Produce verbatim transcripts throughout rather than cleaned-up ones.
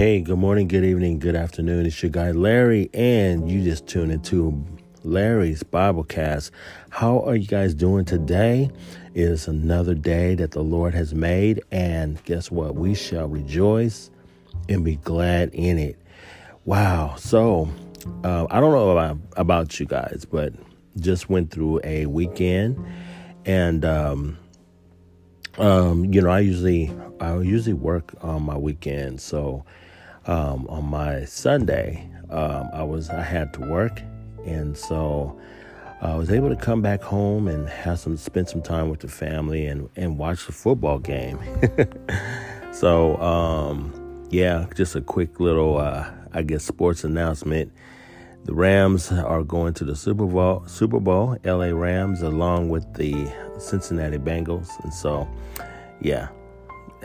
Hey, good morning, good evening, good afternoon. It's your guy Larry, and you just tuned into Larry's Biblecast. How are you guys doing today? It is another day that the Lord has made, and guess what? We shall rejoice and be glad in it. Wow. So uh, I don't know about, about you guys, but just went through a weekend, and um, um, you know, I usually I usually work on my weekend. So um, on my Sunday, um, I was I had to work, and so I was able to come back home and have some spend some time with the family and and watch the football game. so um, yeah, just a quick little. Uh, I guess sports announcement. The Rams are going to the Super Bowl, Super Bowl, L A Rams, along with the Cincinnati Bengals. And so, yeah,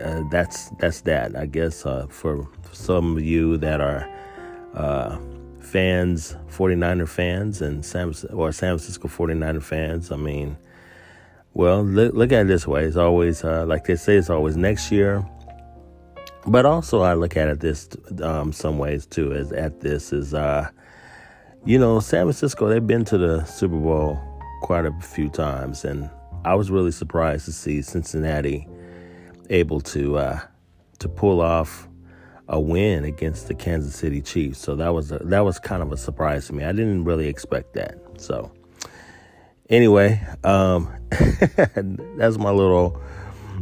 uh, that's that's that. I guess uh, for some of you that are uh, fans, 49er fans and San, or San Francisco 49er fans, I mean, well, look, look at it this way. It's always, uh, like they say, it's always next year. But also I look at it this um, some ways too. As at this is, uh, you know, San Francisco, they've been to the Super Bowl quite a few times, and I was really surprised to see Cincinnati able to uh, to pull off a win against the Kansas City Chiefs. So that was a, that was kind of a surprise to me. I didn't really expect that. So anyway, um, that's my little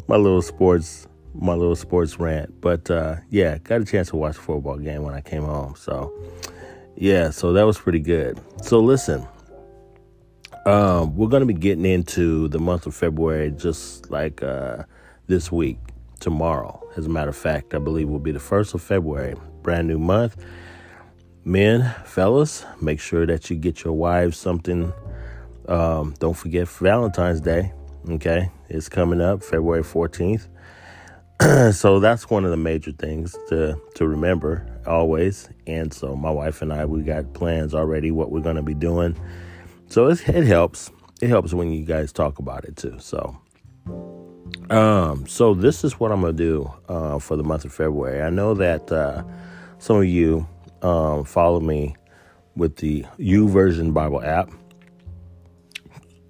my little sports. my little sports rant, but uh, yeah, got a chance to watch a football game when I came home, so yeah, so that was pretty good. So listen, um, we're going to be getting into the month of February just like uh, this week, tomorrow, as a matter of fact. I believe will be the first of February, brand new month. Men, fellas, make sure that you get your wives something. Um, don't forget Valentine's Day, okay? It's coming up, February fourteenth. So that's one of the major things to, to remember always. And so my wife and I, we got plans already what we're going to be doing. So it, it helps. It helps when you guys talk about it too. So um, so this is what I'm going to do uh, for the month of February. I know that uh, some of you um, follow me with the YouVersion Bible app.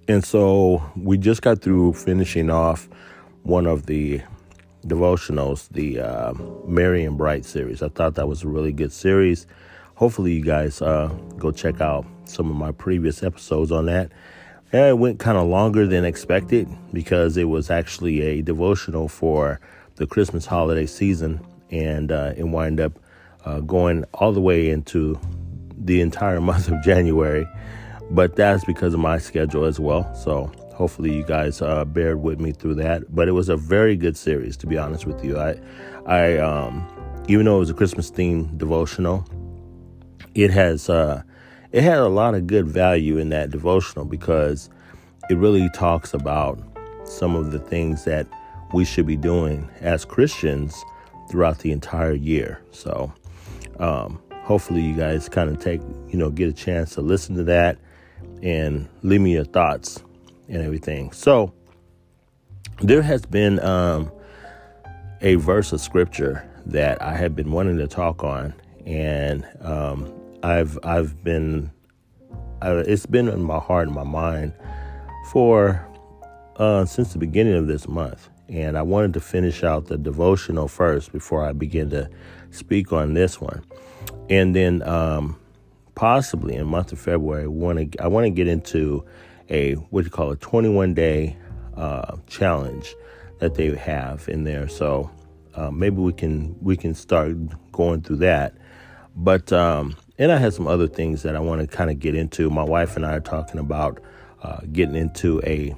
And so we just got through finishing off one of the devotionals, the uh, Mary and Bright series. I thought that was a really good series. Hopefully you guys uh, go check out some of my previous episodes on that. And it went kind of longer than expected because it was actually a devotional for the Christmas holiday season, and uh, it wound up uh, going all the way into the entire month of January. But that's because of my schedule as well. So hopefully you guys uh, bear with me through that. But it was a very good series, to be honest with you. I, I, um, even though it was a Christmas-themed devotional, it has uh, it had a lot of good value in that devotional because it really talks about some of the things that we should be doing as Christians throughout the entire year. So um, hopefully you guys kind of take, you know, get a chance to listen to that and leave me your thoughts and everything. So there has been um, a verse of scripture that I have been wanting to talk on, and um, I've I've been I, it's been in my heart and my mind for uh, since the beginning of this month, and I wanted to finish out the devotional first before I begin to speak on this one, and then um, possibly in the month of February, want to I want to get into a what you call a twenty-one day uh, challenge that they have in there. So uh, maybe we can we can start going through that. But um, and I had some other things that I want to kind of get into. My wife and I are talking about uh, getting into a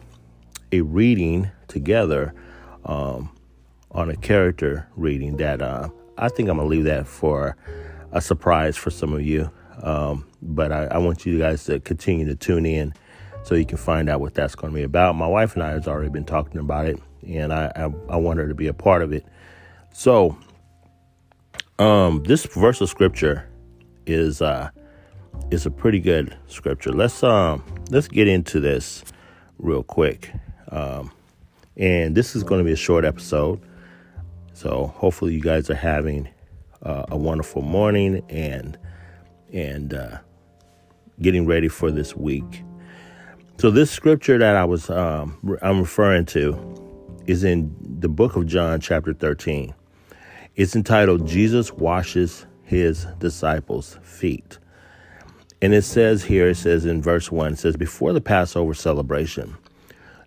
a reading together um, on a character reading that uh, I think I'm gonna leave that for a surprise for some of you. Um, but I, I want you guys to continue to tune in, so you can find out what that's going to be about. My wife and I has already been talking about it, and I, I, I want her to be a part of it. So um, this verse of scripture is uh, is a pretty good scripture. Let's um let's get into this real quick. Um, and this is going to be a short episode, so hopefully you guys are having uh, a wonderful morning and and uh, getting ready for this week. So this scripture that I was um, I'm referring to is in the book of John, chapter thirteen. It's entitled "Jesus Washes His Disciples' Feet," and it says here, it says in verse one, it says, "Before the Passover celebration,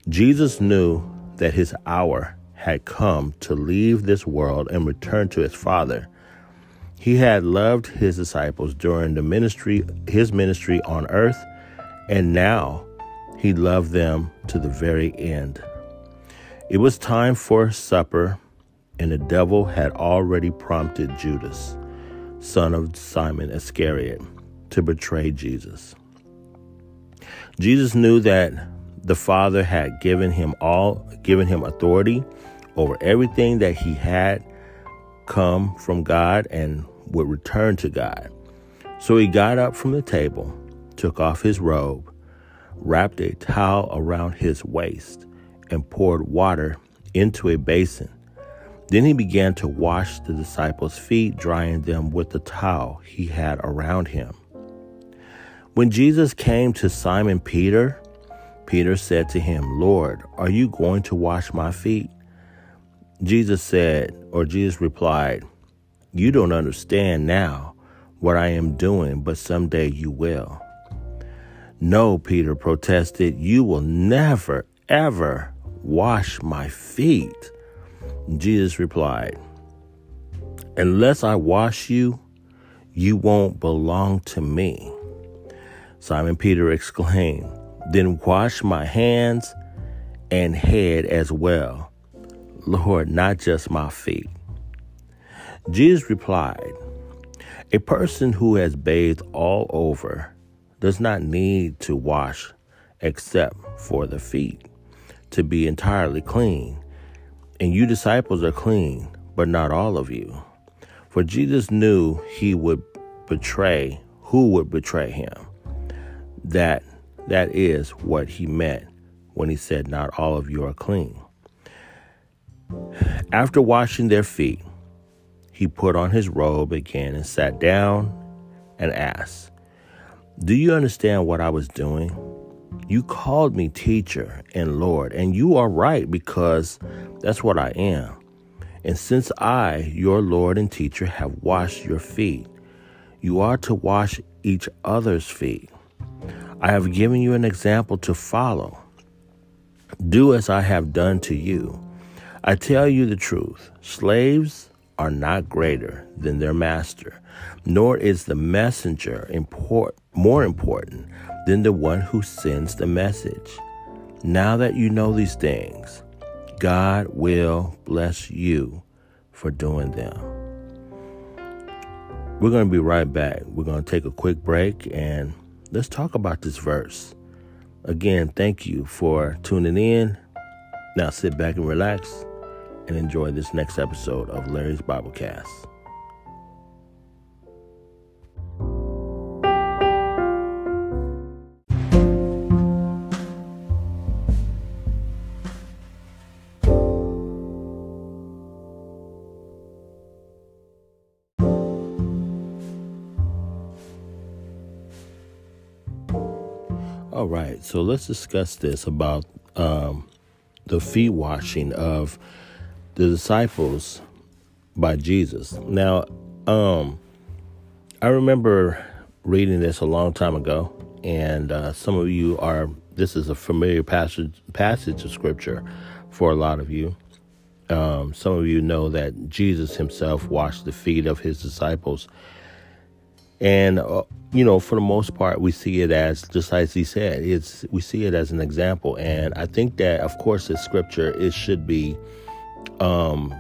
Jesus knew that his hour had come to leave this world and return to his Father. He had loved his disciples during the ministry, his ministry on earth, and now he loved them to the very end. It was time for supper, and the devil had already prompted Judas, son of Simon Iscariot, to betray Jesus. Jesus knew that the Father had given him all, given him authority over everything, that he had come from God and would return to God. So he got up from the table, took off his robe, wrapped a towel around his waist, and poured water into a basin. Then he began to wash the disciples' feet, drying them with the towel he had around him. When Jesus came to Simon Peter, Peter said to him, 'Lord, are you going to wash my feet?' Jesus said, or Jesus replied, 'You don't understand now what I am doing, but someday you will.' 'No,' Peter protested, 'you will never, ever wash my feet.' Jesus replied, 'Unless I wash you, you won't belong to me.' Simon Peter exclaimed, 'Then wash my hands and head as well.' 'Lord, not just my feet.' Jesus replied, 'A person who has bathed all over does not need to wash except for the feet to be entirely clean. And you disciples are clean, but not all of you.' For Jesus knew he would betray, who would betray him. That, that is what he meant when he said, 'Not all of you are clean.' After washing their feet, he put on his robe again and sat down and asked, 'Do you understand what I was doing? You called me teacher and Lord, and you are right, because that's what I am. And since I, your Lord and teacher, have washed your feet, you are to wash each other's feet. I have given you an example to follow. Do as I have done to you. I tell you the truth, slaves are not greater than their master, nor is the messenger import, more important than the one who sends the message. Now that you know these things, God will bless you for doing them.'" We're going to be right back. We're going to take a quick break, and let's talk about this verse. Again, thank you for tuning in. Now sit back and relax and enjoy this next episode of Larry's Biblecast. All right, so let's discuss this about um, the feet washing of the disciples by Jesus. Now, um, I remember reading this a long time ago, and uh, some of you are, this is a familiar passage, passage of scripture for a lot of you. Um, some of you know that Jesus himself washed the feet of his disciples. And, uh, you know, for the most part, we see it as, just as he said, it's we see it as an example. And I think that, of course, as scripture, it should be um,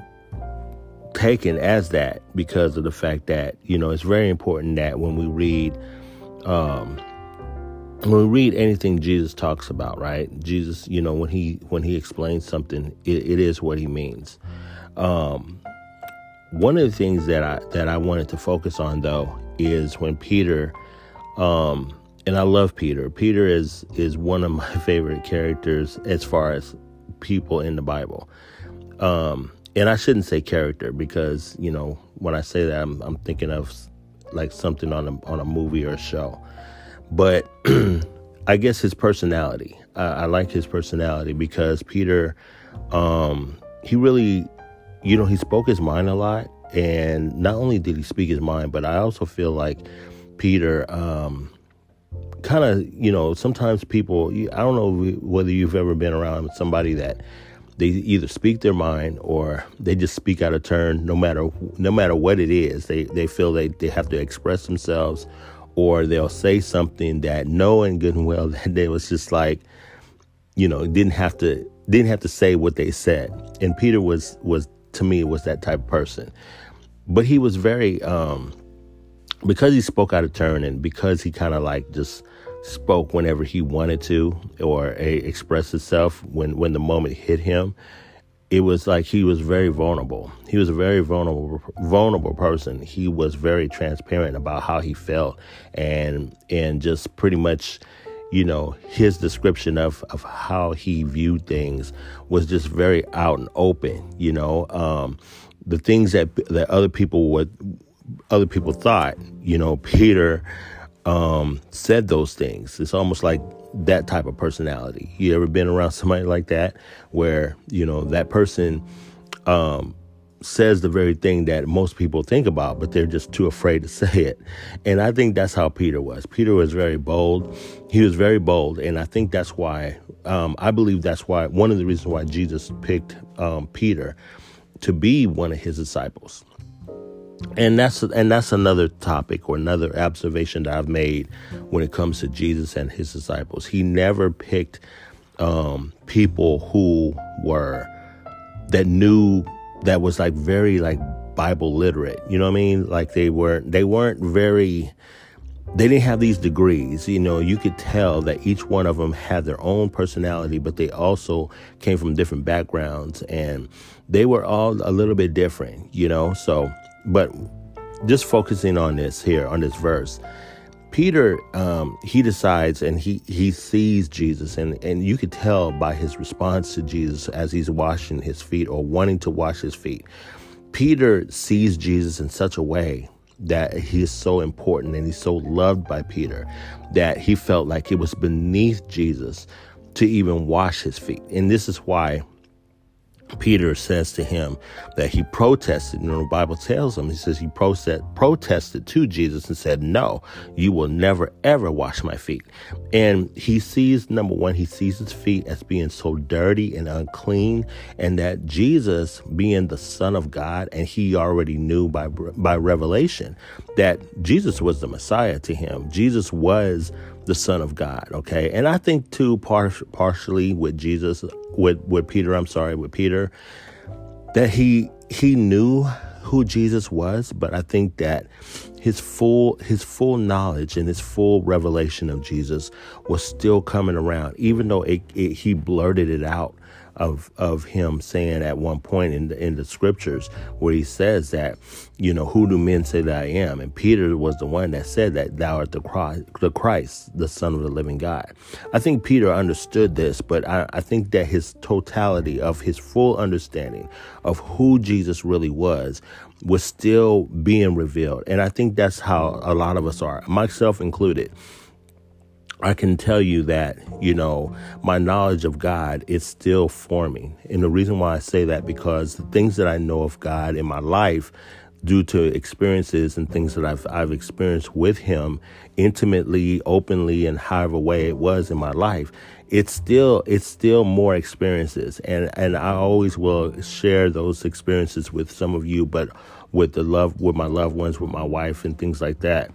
taken as that, because of the fact that, you know, it's very important that when we read, um, when we read anything Jesus talks about, right? Jesus, you know, when he when he explains something, it, it is what he means. Um, one of the things that I that I wanted to focus on, though, is when Peter, um, and I love Peter. Peter is is one of my favorite characters as far as people in the Bible. Um, and I shouldn't say character, because, you know, when I say that, I'm, I'm thinking of like something on a, on a movie or a show. But I guess his personality. I, I like his personality, because Peter, um, he really, you know, he spoke his mind a lot. And not only did he speak his mind, but I also feel like Peter um, kind of, you know, sometimes people, I don't know whether you've ever been around somebody that they either speak their mind or they just speak out of turn, no matter no matter what it is. They they feel they, they have to express themselves, or they'll say something that, knowing good and well that they was just like, you know, didn't have to didn't have to say what they said. And Peter was was to me was that type of person. But he was very, um, because he spoke out of turn, and because he kind of like just spoke whenever he wanted to, or a, expressed himself when, when the moment hit him, it was like he was very vulnerable. He was a very vulnerable, vulnerable person. He was very transparent about how he felt, and and just pretty much, you know, his description of, of how he viewed things was just very out and open. You know, um, the things that that other people would, other people thought, you know, Peter um, said those things. It's almost like that type of personality. You ever been around somebody like that, where, you know, that person um, says the very thing that most people think about, but they're just too afraid to say it? And I think that's how Peter was. Peter was very bold. He was very bold. And I think that's why, um, I believe that's why, one of the reasons why Jesus picked um, Peter to be one of his disciples. And that's and that's another topic, or another observation that I've made when it comes to Jesus and his disciples. He never picked um, people who were, that knew, that was like very like Bible literate. You know what I mean? Like they weren't they weren't very, they didn't have these degrees. You know, you could tell that each one of them had their own personality, but they also came from different backgrounds, and they were all a little bit different, you know? So, but just focusing on this here, on this verse, Peter, um, he decides, and he, he sees Jesus, and, and you could tell by his response to Jesus as he's washing his feet, or wanting to wash his feet. Peter sees Jesus in such a way that he is so important, and he's so loved by Peter, that he felt like it was beneath Jesus to even wash his feet. And this is why Peter says to him that he protested. You know, the Bible tells him, he says he protest, protested to Jesus and said, no, you will never, ever wash my feet. And he sees, number one, he sees his feet as being so dirty and unclean, and that Jesus, being the Son of God, and he already knew by, by revelation that Jesus was the Messiah to him. Jesus was the Son of God. Okay. And I think too, par- partially with Jesus, with, with Peter, I'm sorry, with Peter, that he, he knew who Jesus was, but I think that his full, his full knowledge and his full revelation of Jesus was still coming around, even though it, it, he blurted it out of, of him saying at one point in the, in the scriptures, where he says that, you know, who do men say that I am? And Peter was the one that said that thou art the Christ, the Christ, the Son of the living God. I think Peter understood this, but I, I think that his totality of his full understanding of who Jesus really was, was still being revealed. And I think that's how a lot of us are, myself included. I can tell you that, you know, my knowledge of God is still forming. And the reason why I say that, because the things that I know of God in my life, due to experiences and things that I've I've experienced with him intimately, openly, and however way it was in my life, it's still it's still more experiences. And and I always will share those experiences with some of you, but with the love with my loved ones, with my wife and things like that.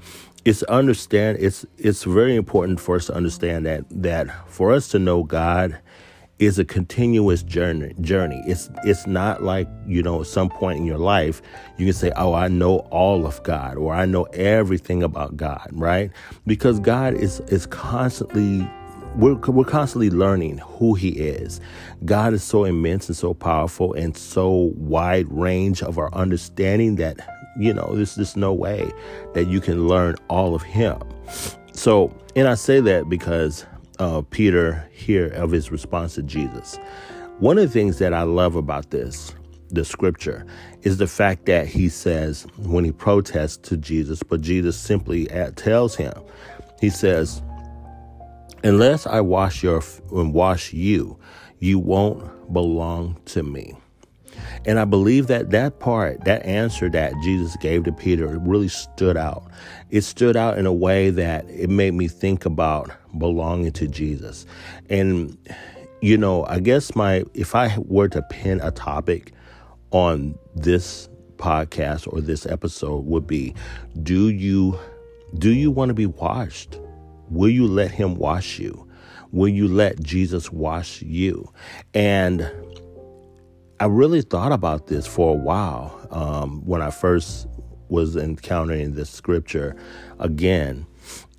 It's understand. It's it's very important for us to understand that that for us to know God is a continuous journey. Journey. It's it's not like, you know, at some point in your life you can say, oh, I know all of God, or I know everything about God, right? Because God is is constantly. We're we're constantly learning who he is. God is so immense and so powerful and so wide range of our understanding that, you know, there's just no way that you can learn all of him. So, and I say that because uh, Peter here, of his response to Jesus. One of the things that I love about this, the scripture is the fact that he says when he protests to Jesus, but Jesus simply tells him, he says, unless I wash your and wash you, you won't belong to me. And I believe that that part, that answer that Jesus gave to Peter really stood out. It stood out in a way that it made me think about belonging to Jesus. And, you know, I guess my if I were to pin a topic on this podcast or this episode would be, do you do you want to be washed? Will you let him wash you? Will you let Jesus wash you? And I really thought about this for a while um, when I first was encountering this scripture again.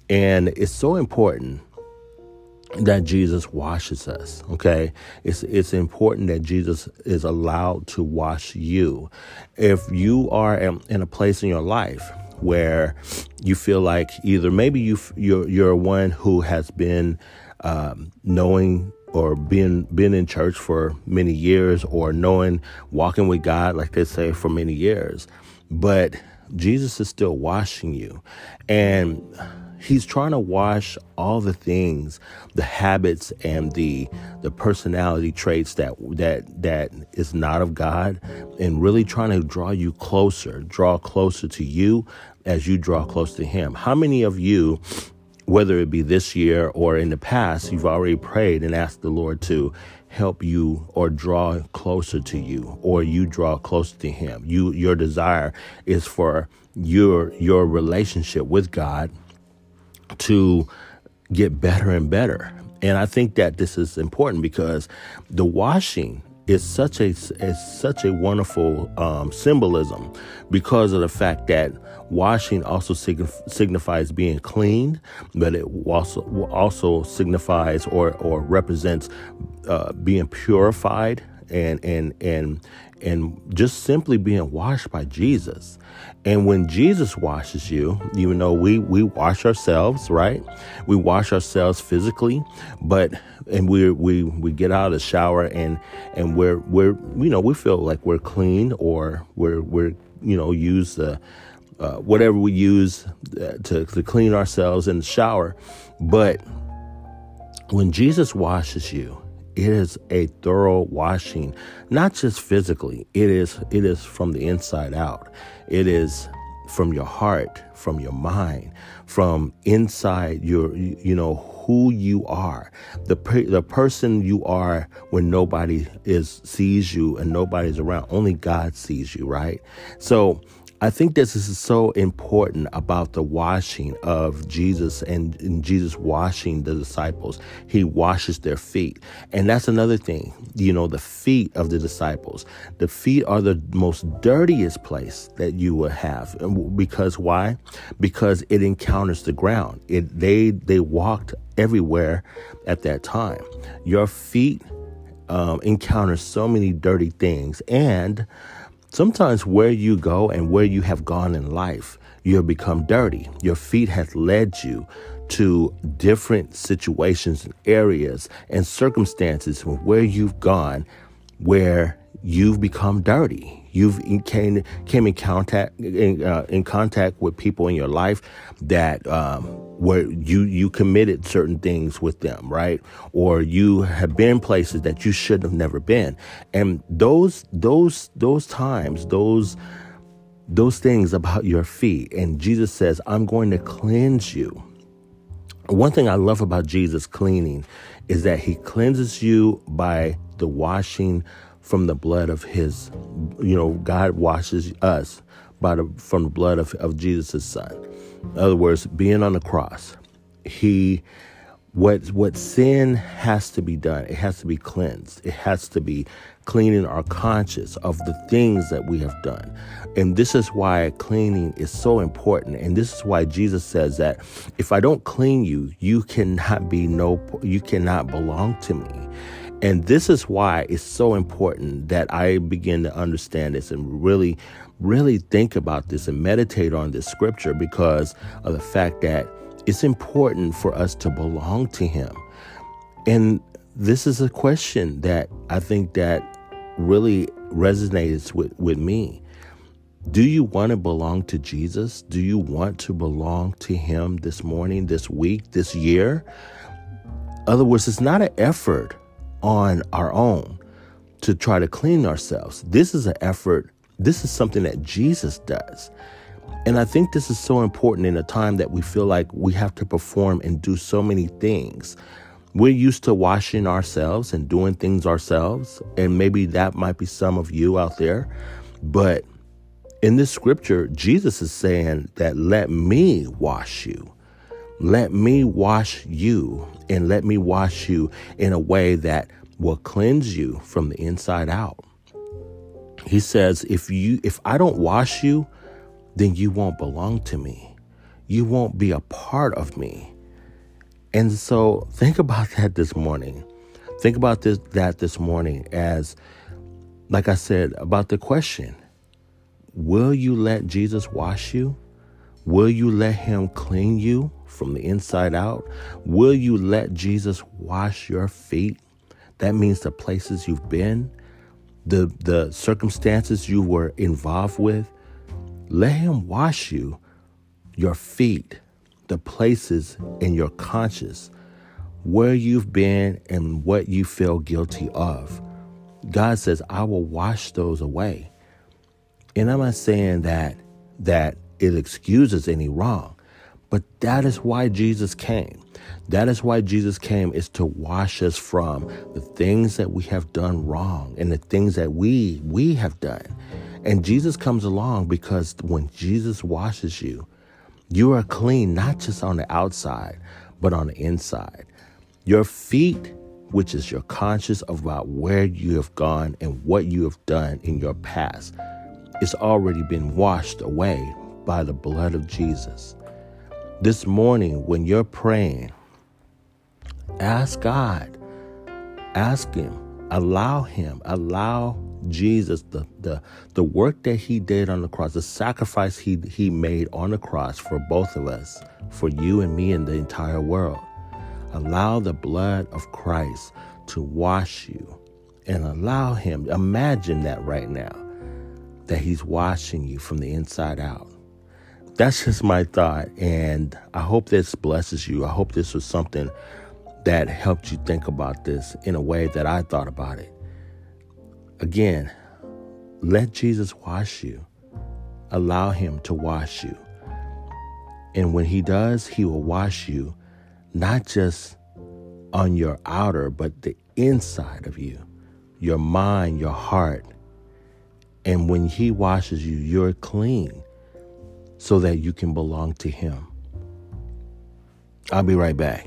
And it's so important that Jesus washes us, okay? It's it's important that Jesus is allowed to wash you. If you are in, in a place in your life where you feel like either maybe you you're, you're one who has been um, knowing or been been in church for many years, or knowing, walking with God, like they say, for many years. But Jesus is still washing you. And he's trying to wash all the things, the habits and the the personality traits that that that is not of God, and really trying to draw you closer, draw closer to you as you draw close to him. How many of you, whether it be this year or in the past, you've already prayed and asked the Lord to help you or draw closer to you, or you draw closer to him? You, your desire is for your your relationship with God to get better and better. And I think that this is important because the washing is such a is such a wonderful um, symbolism, because of the fact that washing also sig- signifies being cleaned, but it also also signifies or or represents uh, being purified and and and and just simply being washed by Jesus. And when Jesus washes you, even though we we wash ourselves, right? We wash ourselves physically, but and we we we get out of the shower and and we're we're you know we feel like we're clean, or we're we're you know use the uh, whatever we use to to clean ourselves in the shower. But when Jesus washes you, it is a thorough washing, not just physically. It is it is from the inside out. It is from your heart, from your mind, from inside your, you know, who you are, the per- the person you are when nobody is sees you and nobody's around. Only God sees you, right? So I think this is so important about the washing of Jesus, and, and Jesus washing the disciples. He washes their feet. And that's another thing, you know, the feet of the disciples. The feet are the most dirtiest place that you will have. Because why? Because it encounters the ground. It they they walked everywhere at that time. Your feet um, encounter so many dirty things, and sometimes where you go and where you have gone in life, you have become dirty. Your feet have led you to different situations and areas and circumstances where you've gone, where you've become dirty. You've came, came in contact in, uh, in contact with people in your life that um, where you you committed certain things with them, right? Or you have been places that you should have never been. And those those those times, those those things about your feet. And Jesus says, "I'm going to cleanse you." One thing I love about Jesus cleaning is that he cleanses you by the washing from the blood of his, you know, God washes us by the, from the blood of, of Jesus' son. In other words, being on the cross, he, what, what sin has to be done. It has to be cleansed. It has to be cleaning our conscience of the things that we have done. And this is why cleaning is so important. And this is why Jesus says that if I don't clean you, you cannot be no, you cannot belong to me. And this is why it's so important that I begin to understand this and really, really think about this and meditate on this scripture, because of the fact that it's important for us to belong to him. And this is a question that I think that really resonates with, with me. Do you want to belong to Jesus? Do you want to belong to him this morning, this week, this year? In other words, it's not an effort on our own to try to clean ourselves. This is an effort. This is something that Jesus does. And I think this is so important in a time that we feel like we have to perform and do so many things. We're used to washing ourselves and doing things ourselves. And maybe that might be some of you out there. But in this scripture, Jesus is saying that let me wash you. Let me wash you, and let me wash you in a way that will cleanse you from the inside out. He says, if you, if I don't wash you, then you won't belong to me. You won't be a part of me. And so think about that this morning. Think about this, that this morning as, like I said, about the question. Will you let Jesus wash you? Will you let him clean you from the inside out? Will you let Jesus wash your feet? That means the places you've been, the, the circumstances you were involved with. Let him wash you, your feet, the places in your conscience, where you've been and what you feel guilty of. God says, I will wash those away. And I'm not saying that that it excuses any wrong, but that is why Jesus came. That is why Jesus came, is to wash us from the things that we have done wrong and the things that we we have done. And Jesus comes along because when Jesus washes you, you are clean, not just on the outside, but on the inside. Your feet, which is your conscience about where you have gone and what you have done in your past, it's already been washed away by the blood of Jesus. This morning, when you're praying, ask God, ask him, allow him, allow Jesus, the, the, the work that he did on the cross, the sacrifice he, he made on the cross for both of us, for you and me and the entire world. Allow the blood of Christ to wash you and allow him. Imagine that right now, that he's washing you from the inside out. That's just my thought, and I hope this blesses you. I hope this was something that helped you think about this in a way that I thought about it. Again, let Jesus wash you. Allow him to wash you. And when he does, he will wash you, not just on your outer, but the inside of you, your mind, your heart. And when he washes you, you're clean so that you can belong to him. I'll be right back.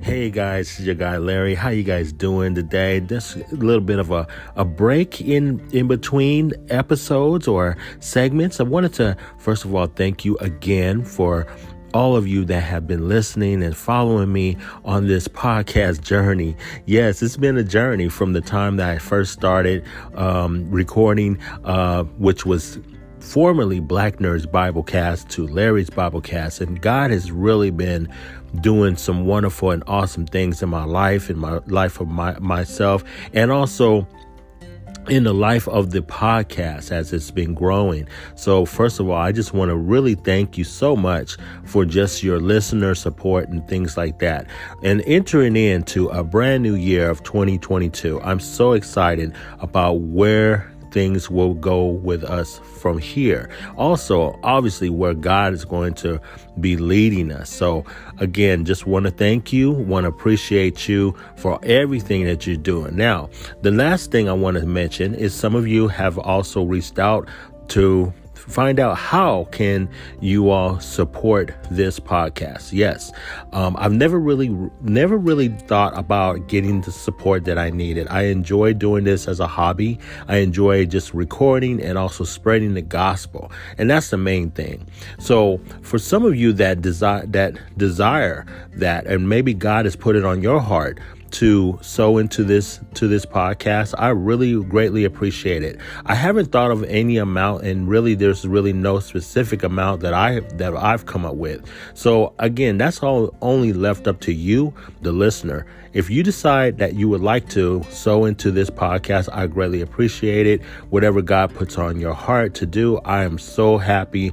Hey guys, this is your guy Larry. How you guys doing today? This a little bit of a, a break in, in between episodes or segments. I wanted to, first of all, thank you again for all of you that have been listening and following me on this podcast journey. Yes, it's been a journey from the time that I first started um, recording, uh, which was formerly Black Nerds Biblecast, to Larry's Biblecast. And God has really been doing some wonderful and awesome things in my life, in my life of my, myself, and also in the life of the podcast as it's been growing. So first of all, I just want to really thank you so much for just your listener support and things like that. And entering into a brand new year of twenty twenty-two, I'm so excited about where things will go with us from here. Also, obviously, where God is going to be leading us. So again, just want to thank you, want to appreciate you for everything that you're doing. Now, the last thing I want to mention is some of you have also reached out to find out how can you all support this podcast. Yes, um, I've never really, never really thought about getting the support that I needed. I enjoy doing this as a hobby. I enjoy just recording and also spreading the gospel, and that's the main thing. So, for some of you that desire that desire that, and maybe God has put it on your heart to sow into this to this podcast. I really greatly appreciate it. I haven't thought of any amount, and really there's really no specific amount that I that I've come up with. So again, that's all only left up to you, the listener. If you decide that you would like to sow into this podcast, I greatly appreciate it. Whatever God puts on your heart to do, I am so happy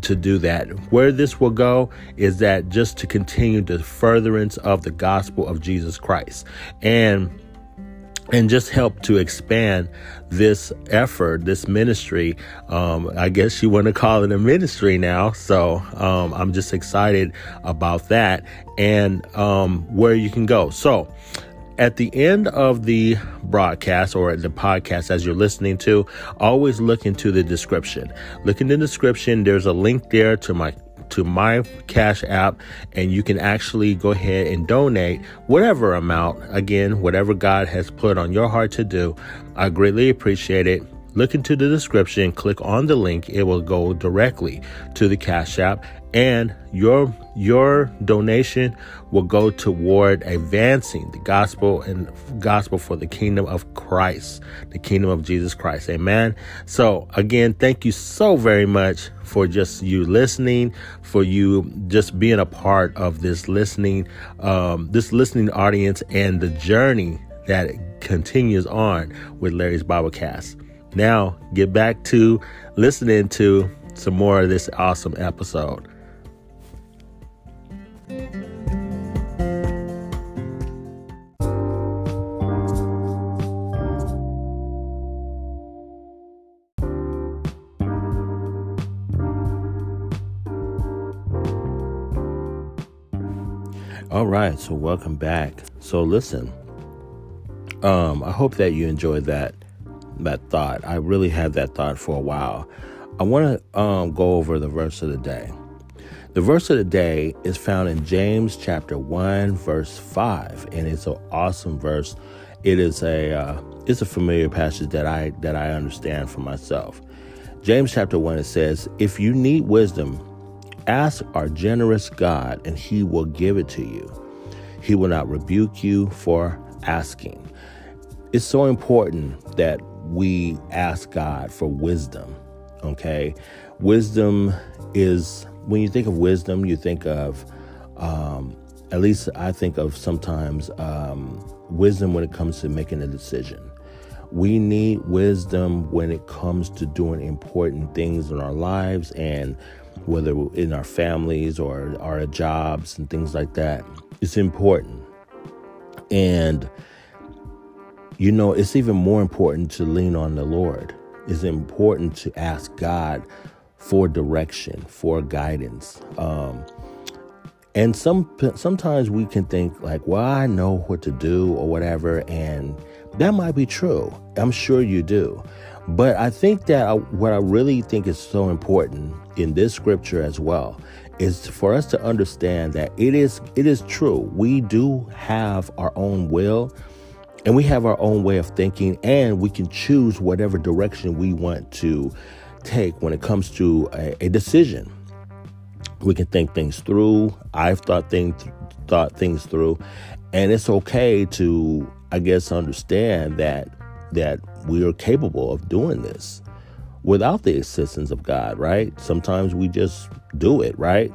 to do that. Where this will go is that just to continue the furtherance of the gospel of Jesus Christ, and and just help to expand this effort, this ministry. Um, I guess you want to call it a ministry now. So um, I'm just excited about that and um, where you can go. So at the end of the broadcast or at the podcast, as you're listening to, always look into the description. Look in the description. There's a link there to my to my Cash App, and you can actually go ahead and donate whatever amount. Again, whatever God has put on your heart to do, I greatly appreciate it. Look into the description, click on the link. It will go directly to the Cash App, and your your donation will go toward advancing the gospel and gospel for the kingdom of Christ, the kingdom of Jesus Christ. Amen. So again, thank you so very much for just you listening, for you just being a part of this listening, um, this listening audience and the journey that continues on with Larry's Biblecast. Now get back to listening to some more of this awesome episode. All right, so welcome back. So listen, um, I hope that you enjoyed that that thought. I really had that thought for a while. I want to um, go over the verse of the day. The verse of the day is found in James chapter one, verse five, and it's an awesome verse. It is a uh, it's a familiar passage that I that I understand for myself. James chapter one, it says, "If you need wisdom, ask our generous God, and he will give it to you. He will not rebuke you for asking." It's so important that we ask God for wisdom, okay? Wisdom is, when you think of wisdom, you think of, um, at least I think of sometimes um, wisdom when it comes to making a decision. We need wisdom when it comes to doing important things in our lives, and whether in our families or our jobs and things like that. It's important. And, you know, it's even more important to lean on the Lord. It's important to ask God for direction, for guidance. Um, and some sometimes we can think like, well, I know what to do or whatever. And that might be true. I'm sure you do. But I think that I, what I really think is so important in this scripture as well is for us to understand that it is it is true. We do have our own will, and we have our own way of thinking, and we can choose whatever direction we want to take when it comes to a, a decision. We can think things through. I've thought things thought things through, and it's okay to, I guess, understand that that we are capable of doing this without the assistance of God, right? Sometimes we just do it, right?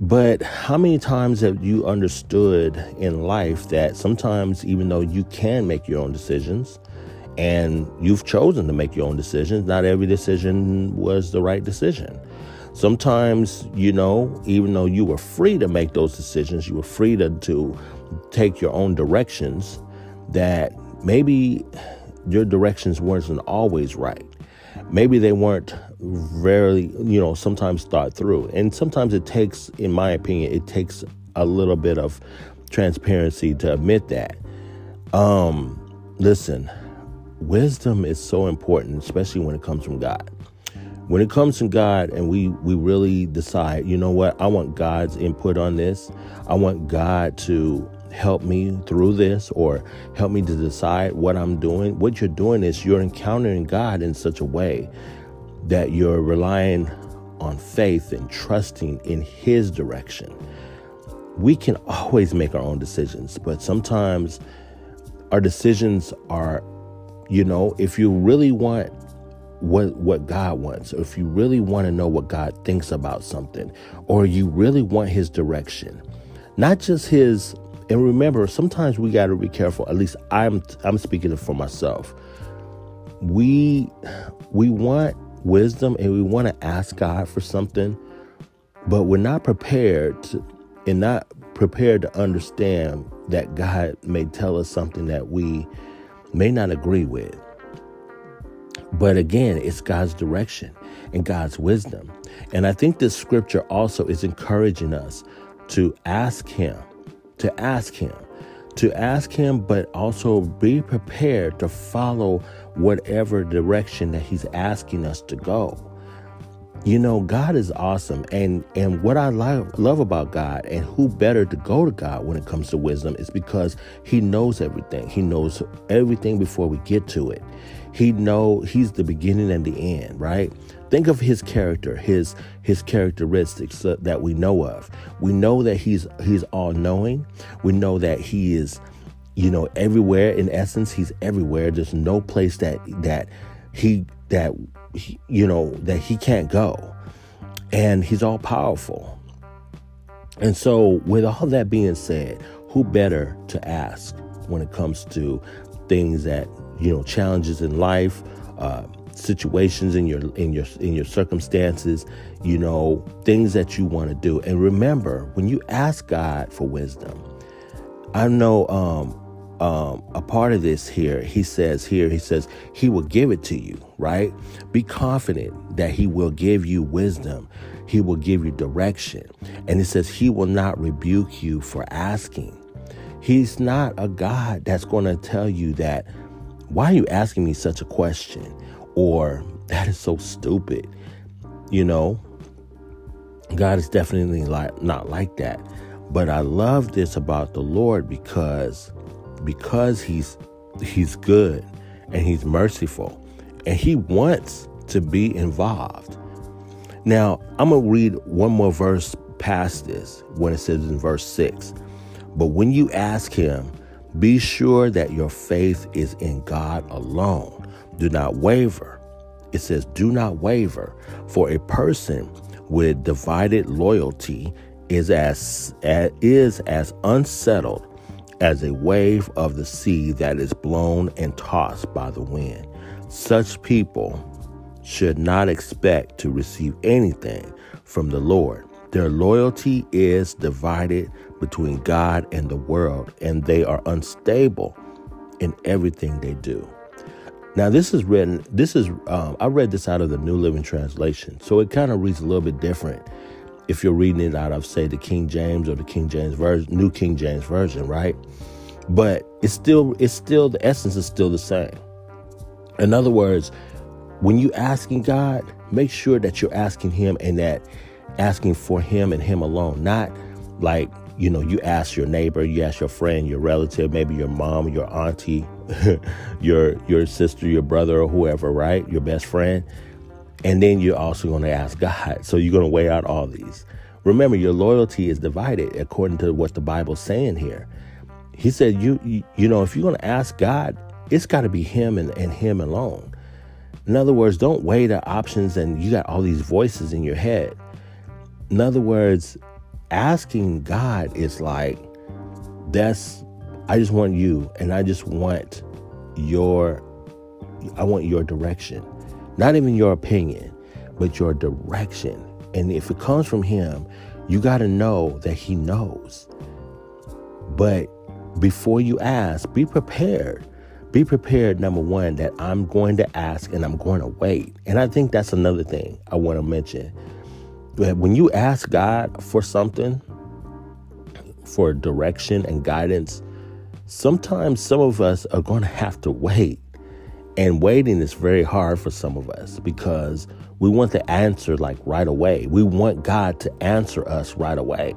But how many times have you understood in life that sometimes, even though you can make your own decisions and you've chosen to make your own decisions, not every decision was the right decision. Sometimes, you know, even though you were free to make those decisions, you were free to, to take your own directions, that maybe your directions weren't always right. Maybe they weren't rarely, you know, sometimes thought through. And sometimes it takes, in my opinion, it takes a little bit of transparency to admit that. Um, listen, wisdom is so important, especially when it comes from God. When it comes from God and we, we really decide, you know what, I want God's input on this. I want God to help me through this, or help me to decide what I'm doing. What you're doing is you're encountering God in such a way that you're relying on faith and trusting in his direction. we can always make our own decisions, but sometimes our decisions are, you know, if you really want what what God wants, or if you really want to know what God thinks about something, or you really want his direction, not just his. And remember, sometimes we got to be careful. At least I'm I'm speaking for myself. We we want wisdom and we want to ask God for something, but we're not prepared to, and not prepared to understand that God may tell us something that we may not agree with. But again, it's God's direction and God's wisdom. And I think this scripture also is encouraging us to ask him, to ask him, to ask him, but also be prepared to follow whatever direction that he's asking us to go. You know, God is awesome. And and what I love, love about God, and who better to go to God when it comes to wisdom, is because he knows everything. He knows everything before we get to it. He know he's the beginning and the end, right? Think of his character, his his characteristics that we know of. We know that he's he's all-knowing. We know that he is, you know, everywhere. In essence, he's everywhere. There's no place that that he that He, you know, that he can't go, and he's all powerful. And so with all that being said, who better to ask when it comes to things that, you know, challenges in life, uh, situations in your, in your, in your circumstances, you know, things that you want to do. And remember, when you ask God for wisdom, I know, um, Um, a part of this here, he says here, he says, he will give it to you, right? Be confident that he will give you wisdom. He will give you direction. And it says, he will not rebuke you for asking. He's not a God that's going to tell you that, why are you asking me such a question? Or that is so stupid. You know, God is definitely like, not like that. But I love this about the Lord, because Because he's he's good and he's merciful and he wants to be involved. Now, I'm going to read one more verse past this when it says in verse six. But when you ask him, be sure that your faith is in God alone. Do not waver. It says, do not waver, for a person with divided loyalty is as, as is as unsettled as a wave of the sea that is blown and tossed by the wind. Such people should not expect to receive anything from the Lord. Their loyalty is divided between God and the world, and they are unstable in everything they do. Now, this is written, this is, um, I read this out of the New Living Translation, so it kind of reads a little bit different if you're reading it out of, say, the King James or the King James version, New King James Version, right? But it's still, it's still, the essence is still the same. In other words, when you asking God, make sure that you're asking him, and that asking for him and him alone, not like, you know, you ask your neighbor, you ask your friend, your relative, maybe your mom, your auntie, your, your sister, your brother, or whoever, right? Your best friend. And then you're also going to ask God. So you're going to weigh out all these. Remember, your loyalty is divided according to what the Bible's saying here. He said, you you, you know, if you're going to ask God, it's got to be him and, and him alone. In other words, don't weigh the options and you got all these voices in your head. In other words, asking God is like, that's, I just want you, and I just want your, I want your direction. Not even your opinion, but your direction. And if it comes from him, you got to know that he knows. But before you ask, be prepared. Be prepared, number one, that I'm going to ask and I'm going to wait. And I think that's another thing I want to mention. When you ask God for something, for direction and guidance, sometimes some of us are going to have to wait. And waiting is very hard for some of us because we want the answer like right away. We want God to answer us right away.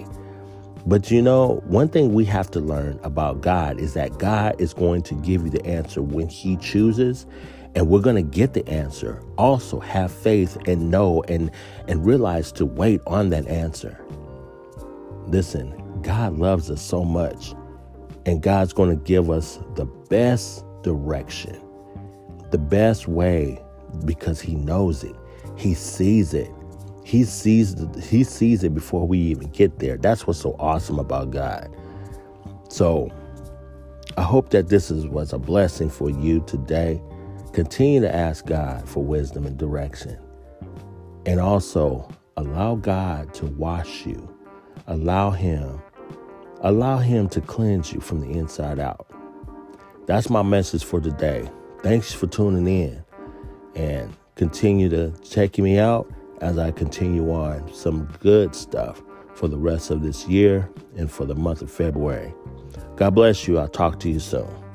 But you know, one thing we have to learn about God is that God is going to give you the answer when he chooses, and we're going to get the answer. Also have faith and know and, and realize to wait on that answer. Listen, God loves us so much, and God's going to give us the best direction, the best way, because he knows it. He sees it. He sees he sees it before we even get there. That's what's so awesome about God. So I hope that this is, was a blessing for you today. Continue to ask God for wisdom and direction. And also allow God to wash you. Allow him. Allow him to cleanse you from the inside out. That's my message for today. Thanks for tuning in, and continue to check me out as I continue on some good stuff for the rest of this year and for the month of February. God bless you. I'll talk to you soon.